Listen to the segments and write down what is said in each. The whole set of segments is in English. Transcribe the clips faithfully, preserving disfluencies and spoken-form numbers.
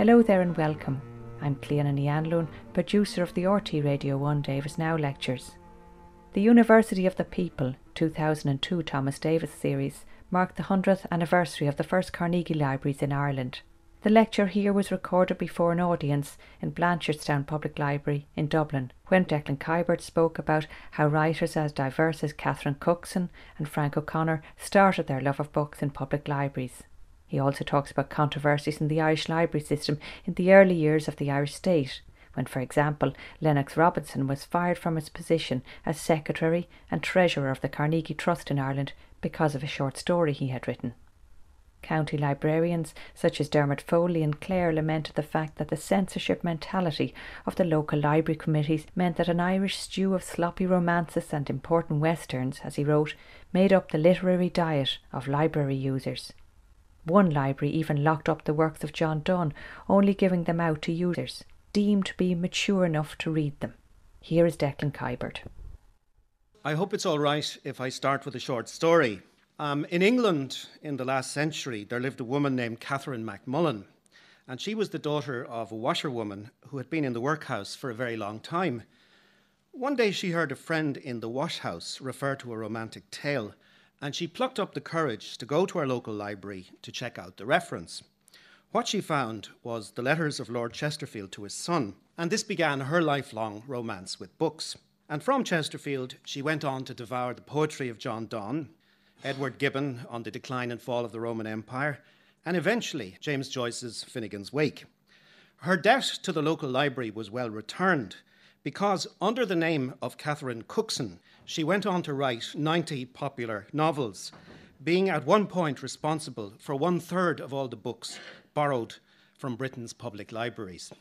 Hello there and welcome. I'm Cleanna Nianlone, producer of the R T É Radio one Davis Now Lectures. The University of the People two thousand two Thomas Davis series marked the hundredth anniversary of the first Carnegie Libraries in Ireland. The lecture here was recorded before an audience in Blanchardstown Public Library in Dublin, when Declan Kybert spoke about how writers as diverse as Catherine Cookson and Frank O'Connor started their love of books in public libraries. He also talks about controversies in the Irish library system in the early years of the Irish state, when, for example, Lennox Robinson was fired from his position as secretary and treasurer of the Carnegie Trust in Ireland because of a short story he had written. County librarians such as Dermot Foley and Clare lamented the fact that the censorship mentality of the local library committees meant that an Irish stew of sloppy romances and important westerns, as he wrote, made up the literary diet of library users. One library even locked up the works of John Donne, only giving them out to users deemed to be mature enough to read them. Here is Declan Kybert. I hope it's all right if I start with a short story. Um, in England in the last century, there lived a woman named Catherine MacMullen, and she was the daughter of a washerwoman who had been in the workhouse for a very long time. One day she heard a friend in the washhouse refer to a romantic tale, and she plucked up the courage to go to our local library to check out the reference. What she found was the letters of Lord Chesterfield to his son, and this began her lifelong romance with books. And from Chesterfield, she went on to devour the poetry of John Donne, Edward Gibbon on the Decline and Fall of the Roman Empire, and eventually James Joyce's Finnegans Wake. Her debt to the local library was well returned, because under the name of Catherine Cookson, she went on to write ninety popular novels, being at one point responsible for one-third of all the books borrowed from Britain's public libraries.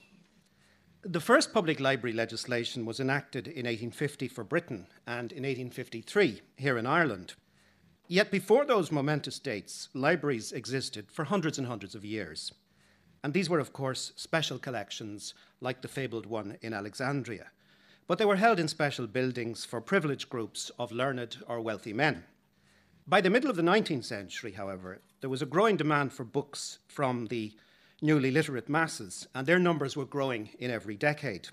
The first public library legislation was enacted in eighteen fifty for Britain and in eighteen fifty-three here in Ireland. Yet before those momentous dates, libraries existed for hundreds and hundreds of years. And these were, of course, special collections like the fabled one in Alexandria. But they were held in special buildings for privileged groups of learned or wealthy men. By the middle of the nineteenth century, however, there was a growing demand for books from the newly literate masses, and their numbers were growing in every decade.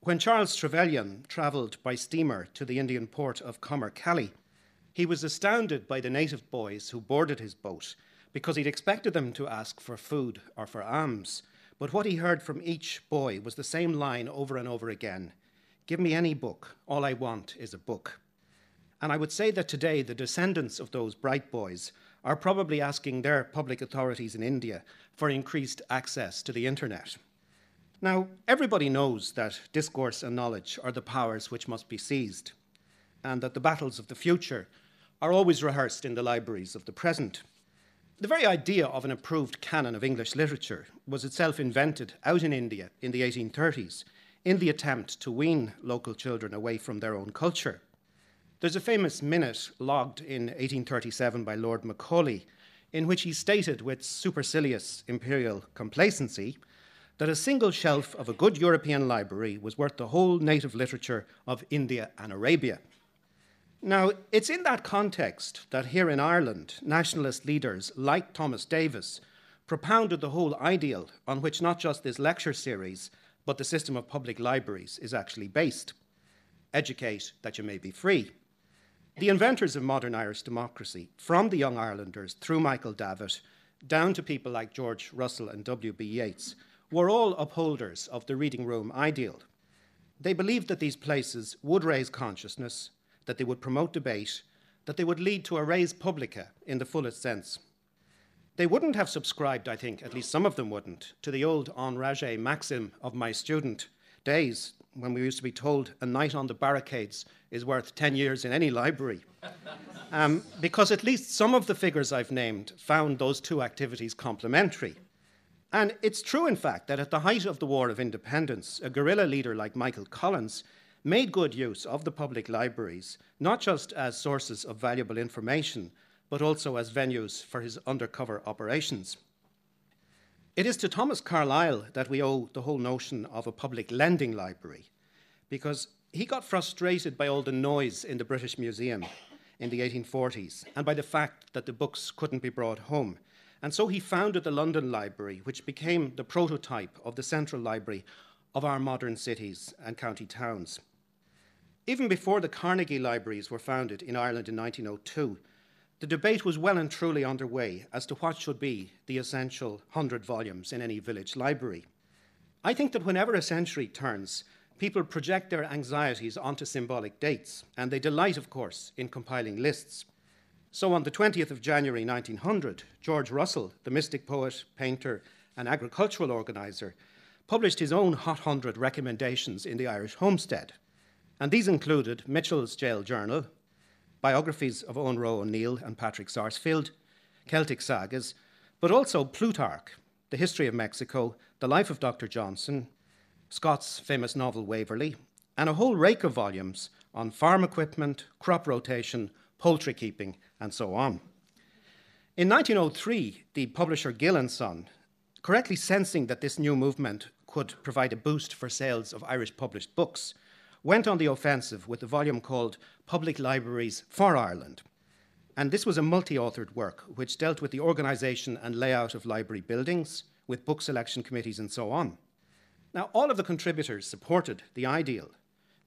When Charles Trevelyan travelled by steamer to the Indian port of Comer Cali, he was astounded by the native boys who boarded his boat, because he'd expected them to ask for food or for alms. But what he heard from each boy was the same line over and over again: give me any book, all I want is a book. And I would say that today the descendants of those bright boys are probably asking their public authorities in India for increased access to the internet. Now, everybody knows that discourse and knowledge are the powers which must be seized, and that the battles of the future are always rehearsed in the libraries of the present. The very idea of an approved canon of English literature was itself invented out in India in the eighteen thirties in the attempt to wean local children away from their own culture. There's a famous minute logged in eighteen thirty-seven by Lord Macaulay in which he stated with supercilious imperial complacency that a single shelf of a good European library was worth the whole native literature of India and Arabia. Now, it's in that context that here in Ireland, nationalist leaders like Thomas Davis propounded the whole ideal on which not just this lecture series, but the system of public libraries is actually based. Educate that you may be free. The inventors of modern Irish democracy, from the young Irelanders through Michael Davitt, down to people like George Russell and W B Yeats, were all upholders of the reading room ideal. They believed that these places would raise consciousness, that they would promote debate, that they would lead to a res publica in the fullest sense. They wouldn't have subscribed, I think, at least some of them wouldn't, to the old enragé maxim of my student days, when we used to be told a night on the barricades is worth ten years in any library. Um, because at least some of the figures I've named found those two activities complementary. And it's true, in fact, that at the height of the War of Independence, a guerrilla leader like Michael Collins made good use of the public libraries, not just as sources of valuable information, but also as venues for his undercover operations. It is to Thomas Carlyle that we owe the whole notion of a public lending library, because he got frustrated by all the noise in the British Museum in the eighteen forties, and by the fact that the books couldn't be brought home. And so he founded the London Library, which became the prototype of the central library of our modern cities and county towns. Even before the Carnegie Libraries were founded in Ireland in nineteen oh two, the debate was well and truly underway as to what should be the essential hundred volumes in any village library. I think that whenever a century turns, people project their anxieties onto symbolic dates, and they delight, of course, in compiling lists. So on the twentieth of January nineteen hundred, George Russell, the mystic poet, painter, and agricultural organiser, published his own Hot Hundred recommendations in the Irish Homestead. And these included Mitchell's Jail Journal, biographies of Owen Roe O'Neill and Patrick Sarsfield, Celtic sagas, but also Plutarch, the history of Mexico, the life of Doctor Johnson, Scott's famous novel Waverley, and a whole rake of volumes on farm equipment, crop rotation, poultry keeping, and so on. In nineteen oh three, the publisher Gill and Son, correctly sensing that this new movement could provide a boost for sales of Irish published books, went on the offensive with a volume called Public Libraries for Ireland. And this was a multi-authored work which dealt with the organisation and layout of library buildings, with book selection committees and so on. Now, all of the contributors supported the ideal.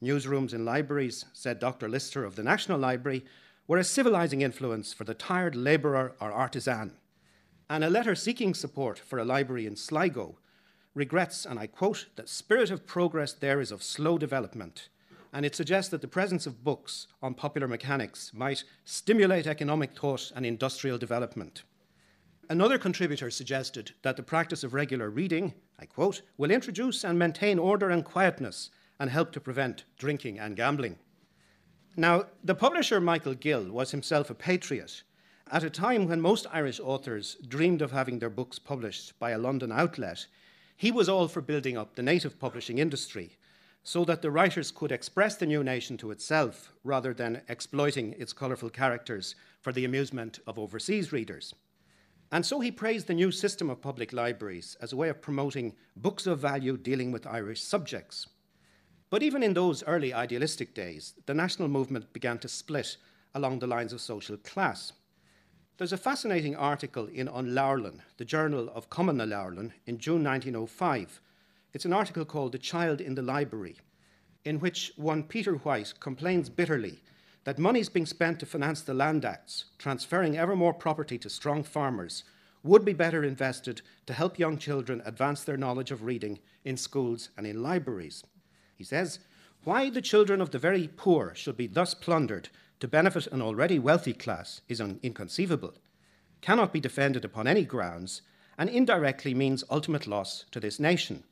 Newsrooms in libraries, said Doctor Lister of the National Library, were a civilising influence for the tired labourer or artisan. And a letter seeking support for a library in Sligo regrets, and I quote, that spirit of progress there is of slow development, and it suggests that the presence of books on popular mechanics might stimulate economic thought and industrial development. Another contributor suggested that the practice of regular reading, I quote, will introduce and maintain order and quietness and help to prevent drinking and gambling. Now, the publisher Michael Gill was himself a patriot at a time when most Irish authors dreamed of having their books published by a London outlet. He was all for building up the native publishing industry so that the writers could express the new nation to itself rather than exploiting its colourful characters for the amusement of overseas readers. And so he praised the new system of public libraries as a way of promoting books of value dealing with Irish subjects. But even in those early idealistic days, the national movement began to split along the lines of social class. There's a fascinating article in An Leabharlann, the Journal of Common Leabharlann, in June nineteen oh five. It's an article called The Child in the Library, in which one Peter White complains bitterly that money's being spent to finance the Land Acts, transferring ever more property to strong farmers, would be better invested to help young children advance their knowledge of reading in schools and in libraries. He says, why the children of the very poor should be thus plundered to benefit an already wealthy class is un- inconceivable, cannot be defended upon any grounds, and indirectly means ultimate loss to this nation,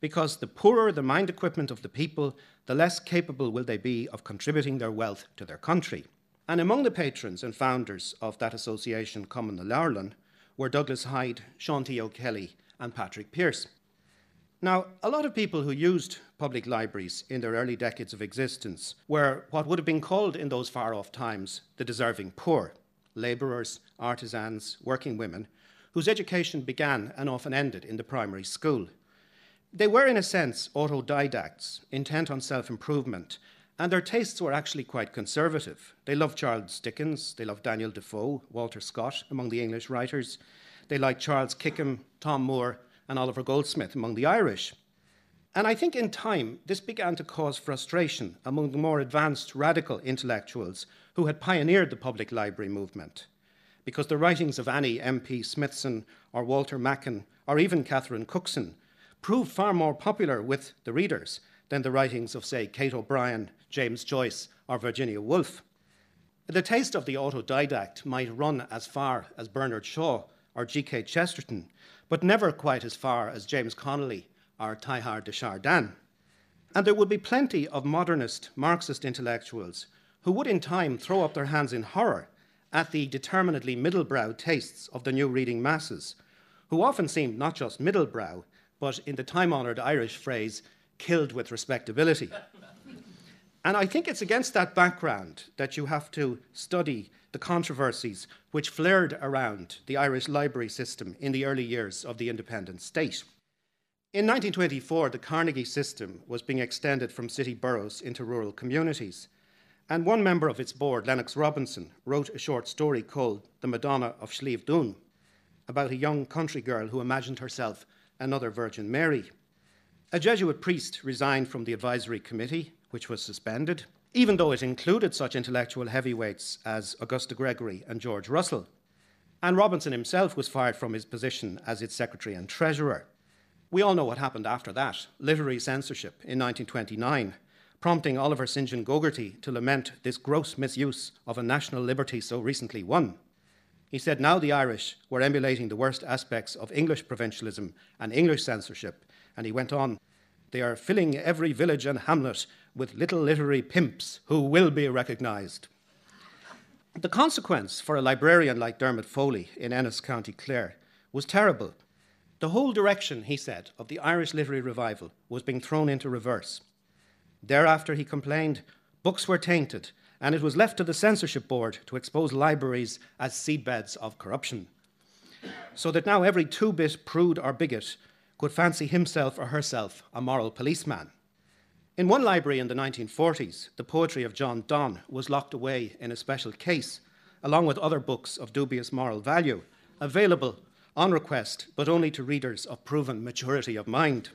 because the poorer the mind equipment of the people, the less capable will they be of contributing their wealth to their country. And among the patrons and founders of that association, Comer Leabharlann, were Douglas Hyde, Shanty O'Kelly, and Patrick Pearse. Now, a lot of people who used public libraries in their early decades of existence were what would have been called in those far-off times the deserving poor, labourers, artisans, working women, whose education began and often ended in the primary school. They were, in a sense, autodidacts, intent on self-improvement, and their tastes were actually quite conservative. They loved Charles Dickens, they loved Daniel Defoe, Walter Scott, among the English writers. They liked Charles Kickham, Tom Moore, and Oliver Goldsmith among the Irish. And I think in time, this began to cause frustration among the more advanced radical intellectuals who had pioneered the public library movement, because the writings of Annie M P Smithson or Walter Macken or even Catherine Cookson proved far more popular with the readers than the writings of, say, Kate O'Brien, James Joyce, or Virginia Woolf. The taste of the autodidact might run as far as Bernard Shaw or G K Chesterton, but never quite as far as James Connolly or Teilhard de Chardin. And there would be plenty of modernist Marxist intellectuals who would in time throw up their hands in horror at the determinedly middle-brow tastes of the new reading masses, who often seemed not just middle-brow, but in the time-honoured Irish phrase, killed with respectability. And I think it's against that background that you have to study the controversies which flared around the Irish library system in the early years of the independent state. In nineteen twenty-four, the Carnegie system was being extended from city boroughs into rural communities, and one member of its board, Lennox Robinson, wrote a short story called The Madonna of Slievhdún. about a young country girl who imagined herself another Virgin Mary. A Jesuit priest resigned from the advisory committee, which was suspended, even though it included such intellectual heavyweights as Augusta Gregory and George Russell. And Robinson himself was fired from his position as its secretary and treasurer. We all know what happened after that, literary censorship in nineteen twenty-nine, prompting Oliver Saint John Gogarty to lament this gross misuse of a national liberty so recently won. He said now the Irish were emulating the worst aspects of English provincialism and English censorship, and he went on, they are filling every village and hamlet with little literary pimps who will be recognised. The consequence for a librarian like Dermot Foley in Ennis, County Clare, was terrible. The whole direction, he said, of the Irish literary revival was being thrown into reverse. Thereafter, he complained, books were tainted, and it was left to the censorship board to expose libraries as seedbeds of corruption, so that now every two-bit prude or bigot could fancy himself or herself a moral policeman. In one library in the nineteen forties, the poetry of John Donne was locked away in a special case, along with other books of dubious moral value, available on request, but only to readers of proven maturity of mind.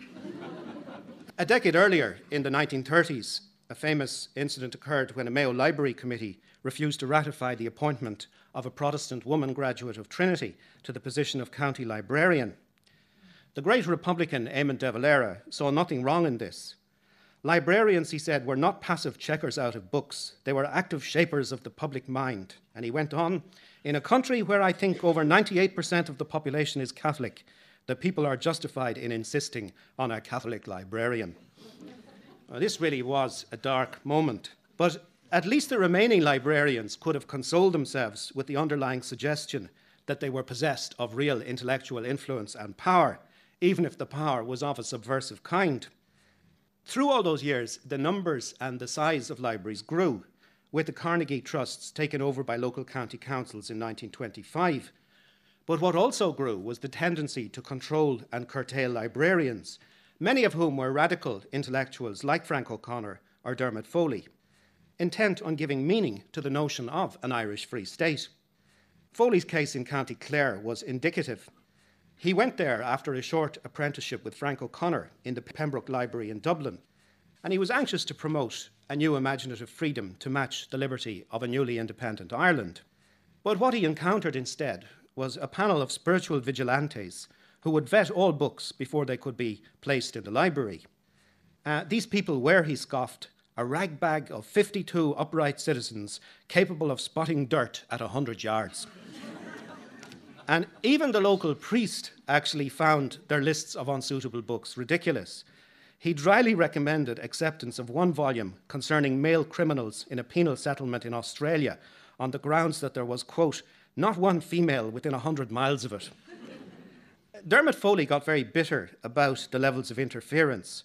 A decade earlier, in the nineteen thirties, a famous incident occurred when a Mayo Library Committee refused to ratify the appointment of a Protestant woman graduate of Trinity to the position of county librarian. The great Republican Eamon de Valera saw nothing wrong in this. Librarians, he said, were not passive checkers out of books. They were active shapers of the public mind. And he went on, in a country where I think over ninety-eight percent of the population is Catholic, the people are justified in insisting on a Catholic librarian. Well, this really was a dark moment, but at least the remaining librarians could have consoled themselves with the underlying suggestion that they were possessed of real intellectual influence and power, even if the power was of a subversive kind. Through all those years, the numbers and the size of libraries grew, with the Carnegie Trusts taken over by local county councils in nineteen twenty-five. But what also grew was the tendency to control and curtail librarians, many of whom were radical intellectuals like Frank O'Connor or Dermot Foley, intent on giving meaning to the notion of an Irish Free State. Foley's case in County Clare was indicative. He went there after a short apprenticeship with Frank O'Connor in the Pembroke Library in Dublin, and he was anxious to promote a new imaginative freedom to match the liberty of a newly independent Ireland. But what he encountered instead was a panel of spiritual vigilantes who would vet all books before they could be placed in the library. Uh, these people were, he scoffed, a ragbag of fifty-two upright citizens capable of spotting dirt at one hundred yards. And even the local priest actually found their lists of unsuitable books ridiculous. He dryly recommended acceptance of one volume concerning male criminals in a penal settlement in Australia on the grounds that there was, quote, not one female within one hundred miles of it. Dermot Foley got very bitter about the levels of interference.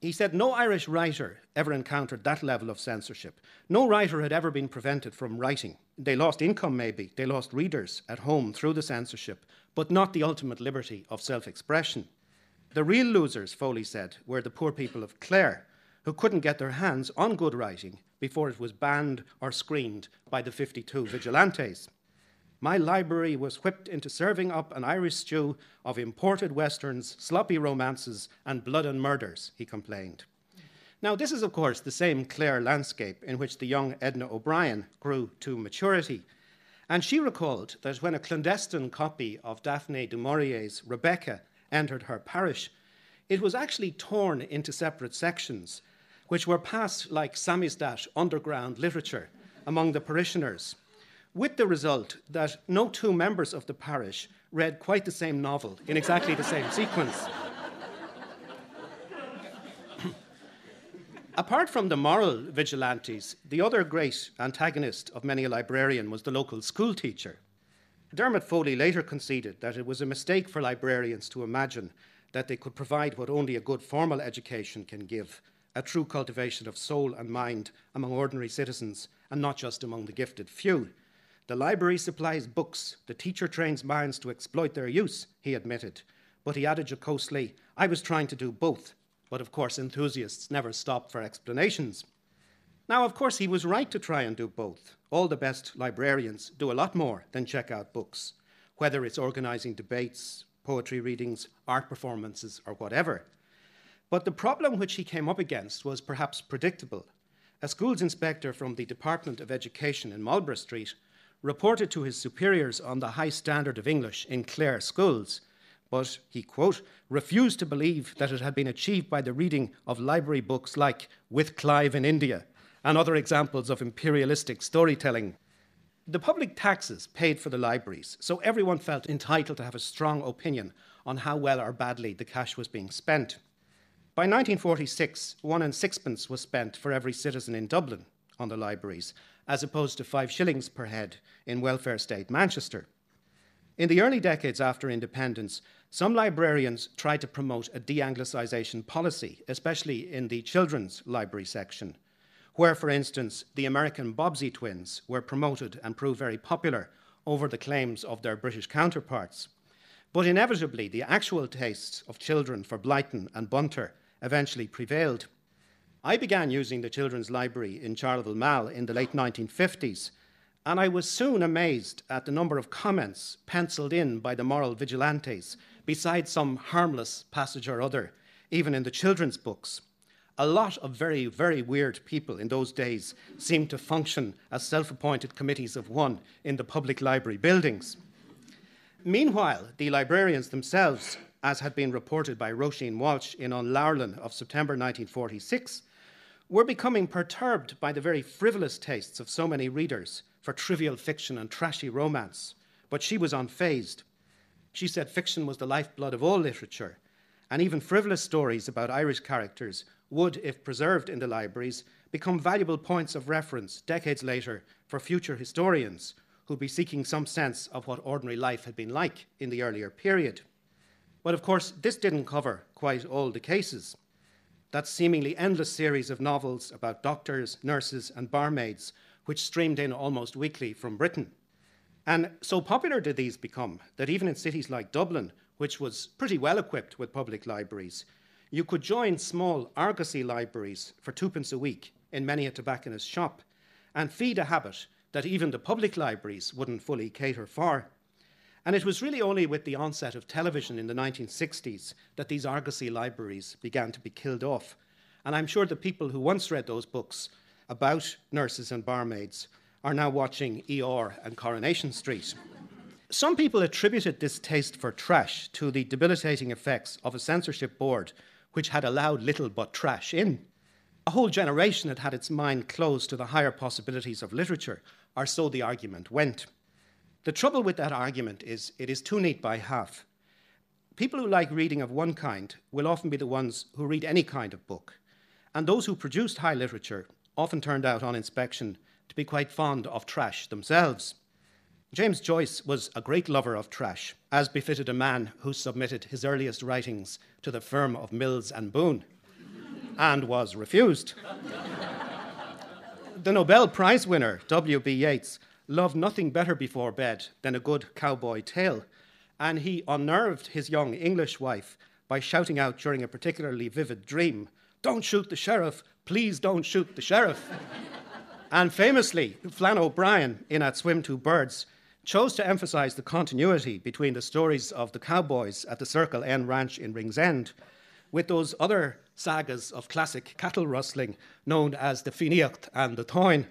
He said no Irish writer ever encountered that level of censorship. No writer had ever been prevented from writing. They lost income, maybe. They lost readers at home through the censorship, but not the ultimate liberty of self-expression. The real losers, Foley said, were the poor people of Clare, who couldn't get their hands on good writing before it was banned or screened by the fifty-two vigilantes. My library was whipped into serving up an Irish stew of imported westerns, sloppy romances, and blood and murders, he complained. Now, this is, of course, the same Clare landscape in which the young Edna O'Brien grew to maturity. And she recalled that when a clandestine copy of Daphne du Maurier's Rebecca entered her parish, it was actually torn into separate sections, which were passed like samizdat underground literature among the parishioners, with the result that no two members of the parish read quite the same novel in exactly the same sequence. Apart from the moral vigilantes, the other great antagonist of many a librarian was the local school teacher. Dermot Foley later conceded that it was a mistake for librarians to imagine that they could provide what only a good formal education can give, a true cultivation of soul and mind among ordinary citizens and not just among the gifted few. The library supplies books. The teacher trains minds to exploit their use, he admitted. But he added jocosely, I was trying to do both. But of course, enthusiasts never stop for explanations. Now, of course, he was right to try and do both. All the best librarians do a lot more than check out books. whether it's organising debates, poetry readings, art performances, or whatever. But the problem which he came up against was perhaps predictable. A schools inspector from the Department of Education in Marlborough Street reported to his superiors on the high standard of English in Clare schools, but he, quote, refused to believe that it had been achieved by the reading of library books like With Clive in India and other examples of imperialistic storytelling. The public taxes paid for the libraries, so everyone felt entitled to have a strong opinion on how well or badly the cash was being spent. By nineteen forty-six, one and sixpence was spent for every citizen in Dublin on the libraries, as opposed to five shillings per head in welfare state Manchester. In the early decades after independence, some librarians tried to promote a de-Anglicisation policy, especially in the children's library section, where, for instance, the American Bobbsey twins were promoted and proved very popular over the claims of their British counterparts. But inevitably, the actual tastes of children for Blyton and Bunter eventually prevailed. I began using the children's library in Charleville Mall in the late nineteen fifties, and I was soon amazed at the number of comments penciled in by the moral vigilantes, besides some harmless passage or other, even in the children's books. A lot of very, very weird people in those days seemed to function as self-appointed committees of one in the public library buildings. Meanwhile, the librarians themselves, as had been reported by Roisin Walsh in An Leabharlann of September nineteen forty-six, were becoming perturbed by the very frivolous tastes of so many readers for trivial fiction and trashy romance. But she was unfazed. She said fiction was the lifeblood of all literature, and even frivolous stories about Irish characters would, if preserved in the libraries, become valuable points of reference decades later for future historians who'd be seeking some sense of what ordinary life had been like in the earlier period. But of course, this didn't cover quite all the cases. That seemingly endless series of novels about doctors, nurses, and barmaids, which streamed in almost weekly from Britain. And so popular did these become that even in cities like Dublin, which was pretty well equipped with public libraries, you could join small Argosy libraries for twopence a week in many a tobacconist's shop and feed a habit that even the public libraries wouldn't fully cater for. And it was really only with the onset of television in the nineteen sixties that these Argosy libraries began to be killed off. And I'm sure the people who once read those books about nurses and barmaids are now watching E R and Coronation Street. Some people attributed this taste for trash to the debilitating effects of a censorship board which had allowed little but trash in. A whole generation had had its mind closed to the higher possibilities of literature, or so the argument went. The trouble with that argument is it is too neat by half. People who like reading of one kind will often be the ones who read any kind of book, and those who produced high literature often turned out on inspection to be quite fond of trash themselves. James Joyce was a great lover of trash, as befitted a man who submitted his earliest writings to the firm of Mills and Boon, and was refused. The Nobel Prize winner, W B Yeats, loved nothing better before bed than a good cowboy tale, and he unnerved his young English wife by shouting out during a particularly vivid dream, "Don't shoot the sheriff, please don't shoot the sheriff." And famously, Flann O'Brien in At Swim Two Birds chose to emphasise the continuity between the stories of the cowboys at the Circle N Ranch in Ringsend with those other sagas of classic cattle rustling known as the Fineacht and the Toyne.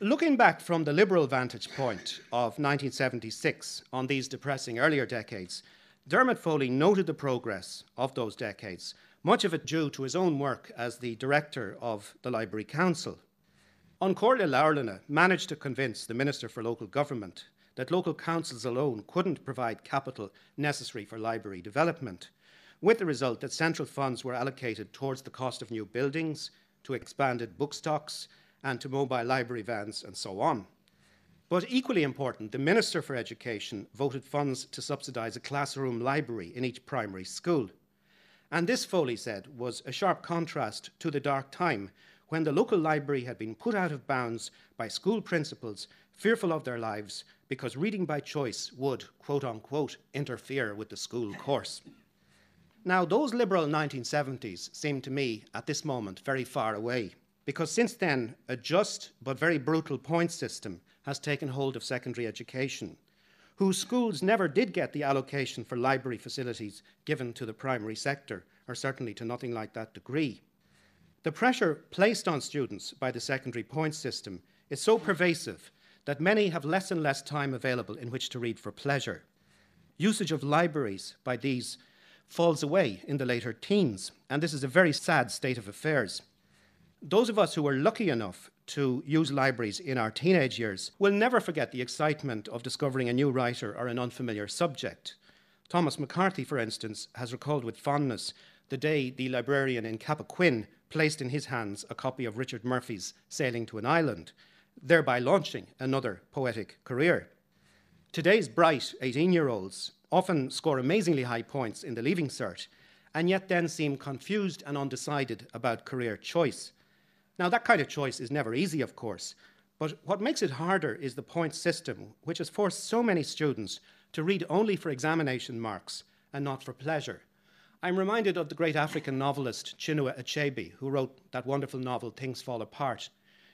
Looking back from the liberal vantage point of nineteen seventy-six on these depressing earlier decades, Dermot Foley noted the progress of those decades, much of it due to his own work as the director of the Library Council. An Leabharlann managed to convince the Minister for Local Government that local councils alone couldn't provide capital necessary for library development, with the result that central funds were allocated towards the cost of new buildings, to expanded book stocks, and to mobile library vans, and so on. But equally important, the Minister for Education voted funds to subsidise a classroom library in each primary school. And this, Foley said, was a sharp contrast to the dark time when the local library had been put out of bounds by school principals fearful of their lives because reading by choice would, quote-unquote, interfere with the school course. Now, those liberal nineteen seventies seem to me, at this moment, very far away, because since then, a just but very brutal point system has taken hold of secondary education, whose schools never did get the allocation for library facilities given to the primary sector, or certainly to nothing like that degree. The pressure placed on students by the secondary point system is so pervasive that many have less and less time available in which to read for pleasure. Usage of libraries by these falls away in the later teens, and this is a very sad state of affairs. Those of us who were lucky enough to use libraries in our teenage years will never forget the excitement of discovering a new writer or an unfamiliar subject. Thomas McCarthy, for instance, has recalled with fondness the day the librarian in Cappoquin placed in his hands a copy of Richard Murphy's Sailing to an Island, thereby launching another poetic career. Today's bright eighteen-year-olds often score amazingly high points in the Leaving Cert, and yet then seem confused and undecided about career choice. Now, that kind of choice is never easy, of course, but what makes it harder is the point system, which has forced so many students to read only for examination marks and not for pleasure. I'm reminded of the great African novelist Chinua Achebe, who wrote that wonderful novel, Things Fall Apart.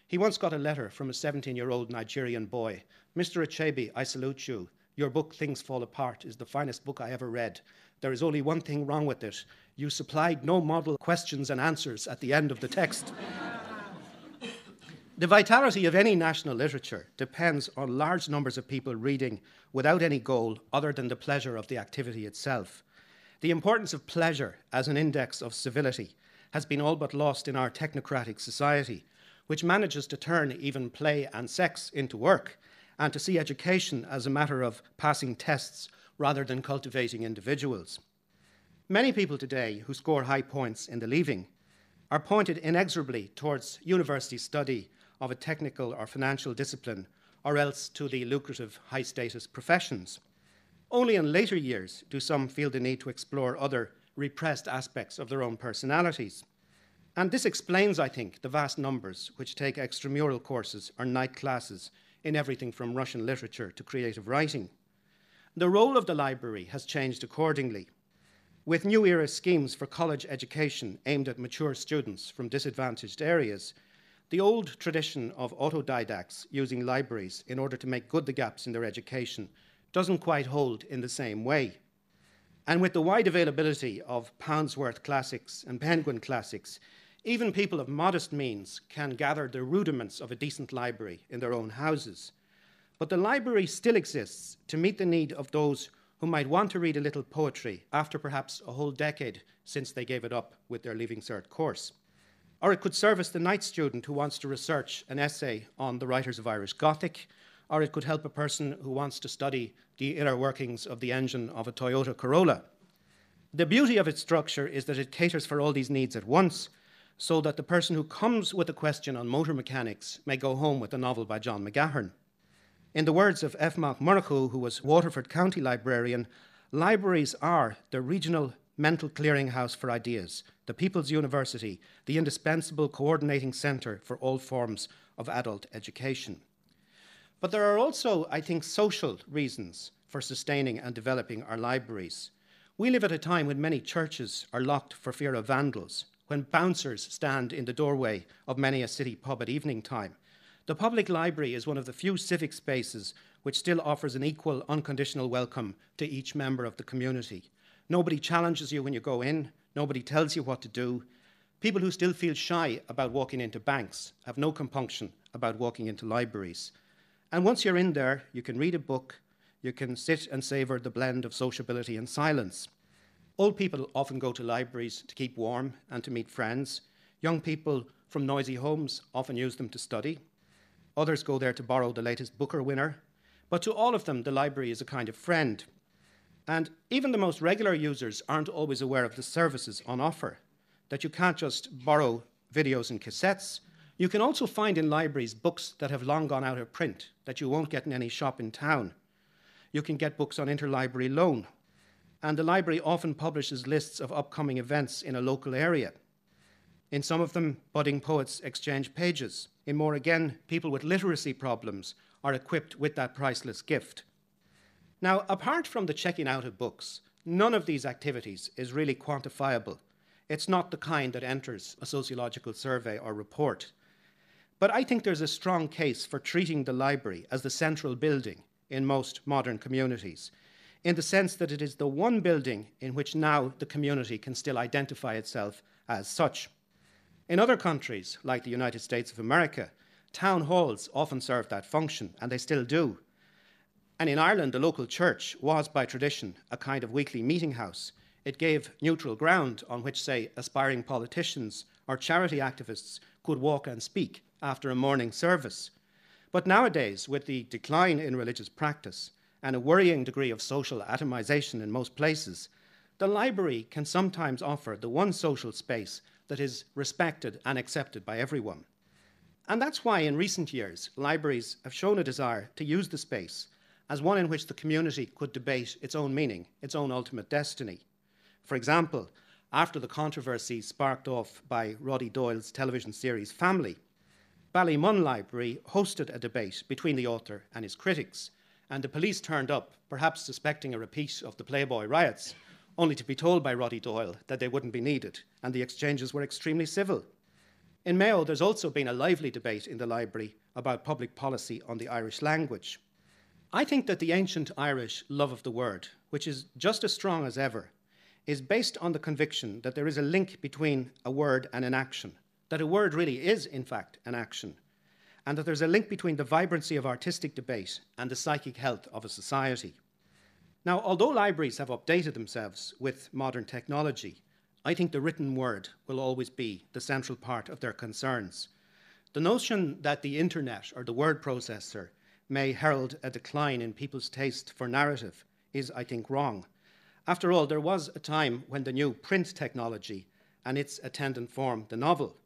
He once got a letter from a seventeen-year-old Nigerian boy. "Mister Achebe, I salute you. Your book, Things Fall Apart, is the finest book I ever read. There is only one thing wrong with it. You supplied no model questions and answers at the end of the text." The vitality of any national literature depends on large numbers of people reading without any goal other than the pleasure of the activity itself. The importance of pleasure as an index of civility has been all but lost in our technocratic society, which manages to turn even play and sex into work, and to see education as a matter of passing tests rather than cultivating individuals. Many people today who score high points in the Leaving are pointed inexorably towards university study of a technical or financial discipline, or else to the lucrative high-status professions. Only in later years do some feel the need to explore other repressed aspects of their own personalities. And this explains, I think, the vast numbers which take extramural courses or night classes in everything from Russian literature to creative writing. The role of the library has changed accordingly, with new era schemes for college education aimed at mature students from disadvantaged areas. The old tradition of autodidacts using libraries in order to make good the gaps in their education doesn't quite hold in the same way. And with the wide availability of Poundsworth classics and Penguin classics, even people of modest means can gather the rudiments of a decent library in their own houses. But the library still exists to meet the need of those who might want to read a little poetry after perhaps a whole decade since they gave it up with their Leaving Cert course. Or it could service the night student who wants to research an essay on the writers of Irish Gothic, or it could help a person who wants to study the inner workings of the engine of a Toyota Corolla. The beauty of its structure is that it caters for all these needs at once, so that the person who comes with a question on motor mechanics may go home with a novel by John McGahern. In the words of F. Mac Murrough, who was Waterford County librarian, libraries are the regional mental clearinghouse for ideas, the People's University, the indispensable coordinating centre for all forms of adult education. But there are also, I think, social reasons for sustaining and developing our libraries. We live at a time when many churches are locked for fear of vandals, when bouncers stand in the doorway of many a city pub at evening time. The public library is one of the few civic spaces which still offers an equal, unconditional welcome to each member of the community. Nobody challenges you when you go in. Nobody tells you what to do. People who still feel shy about walking into banks have no compunction about walking into libraries. And once you're in there, you can read a book. You can sit and savor the blend of sociability and silence. Old people often go to libraries to keep warm and to meet friends. Young people from noisy homes often use them to study. Others go there to borrow the latest Booker winner. But to all of them, the library is a kind of friend. And even the most regular users aren't always aware of the services on offer, that you can't just borrow videos and cassettes. You can also find in libraries books that have long gone out of print, that you won't get in any shop in town. You can get books on interlibrary loan, and the library often publishes lists of upcoming events in a local area. In some of them, budding poets exchange pages. In more again, people with literacy problems are equipped with that priceless gift. Now, apart from the checking out of books, none of these activities is really quantifiable. It's not the kind that enters a sociological survey or report. But I think there's a strong case for treating the library as the central building in most modern communities, in the sense that it is the one building in which now the community can still identify itself as such. In other countries, like the United States of America, town halls often serve that function, and they still do. And in Ireland, the local church was, by tradition, a kind of weekly meeting house. It gave neutral ground on which, say, aspiring politicians or charity activists could walk and speak after a morning service. But nowadays, with the decline in religious practice and a worrying degree of social atomization in most places, the library can sometimes offer the one social space that is respected and accepted by everyone. And that's why in recent years, libraries have shown a desire to use the space as one in which the community could debate its own meaning, its own ultimate destiny. For example, after the controversy sparked off by Roddy Doyle's television series Family, Ballymun Library hosted a debate between the author and his critics, and the police turned up, perhaps suspecting a repeat of the Playboy riots, only to be told by Roddy Doyle that they wouldn't be needed, and the exchanges were extremely civil. In Mayo, there's also been a lively debate in the library about public policy on the Irish language. I think that the ancient Irish love of the word, which is just as strong as ever, is based on the conviction that there is a link between a word and an action, that a word really is, in fact, an action, and that there's a link between the vibrancy of artistic debate and the psychic health of a society. Now, although libraries have updated themselves with modern technology, I think the written word will always be the central part of their concerns. The notion that the internet or the word processor may herald a decline in people's taste for narrative is, I think, wrong. After all, there was a time when the new print technology and its attendant form, the novel,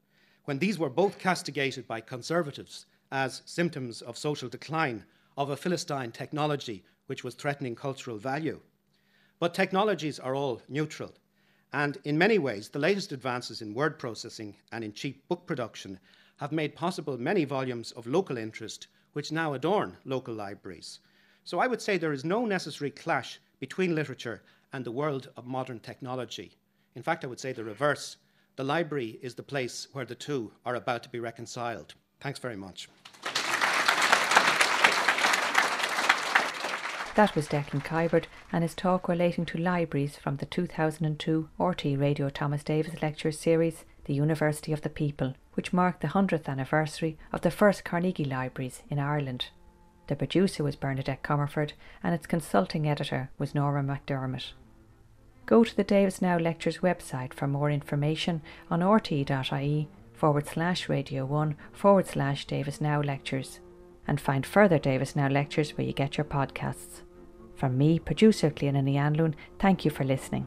when these were both castigated by conservatives as symptoms of social decline, of a Philistine technology which was threatening cultural value. But technologies are all neutral, and in many ways, the latest advances in word processing and in cheap book production have made possible many volumes of local interest which now adorn local libraries. So I would say there is no necessary clash between literature and the world of modern technology. In fact, I would say the reverse. The library is the place where the two are about to be reconciled. Thanks very much. That was Declan Kybert and his talk relating to libraries from the two thousand two R T É Radio Thomas Davis Lecture Series, The University of the People, which marked the one hundredth anniversary of the first Carnegie Libraries in Ireland. The producer was Bernadette Comerford and its consulting editor was Norma McDermott. Go to the Davis Now Lectures website for more information on rte.ie forward slash radio one forward slash Davis Now Lectures, and find further Davis Now Lectures where you get your podcasts. From me, producer Cleanna Nianlone, thank you for listening.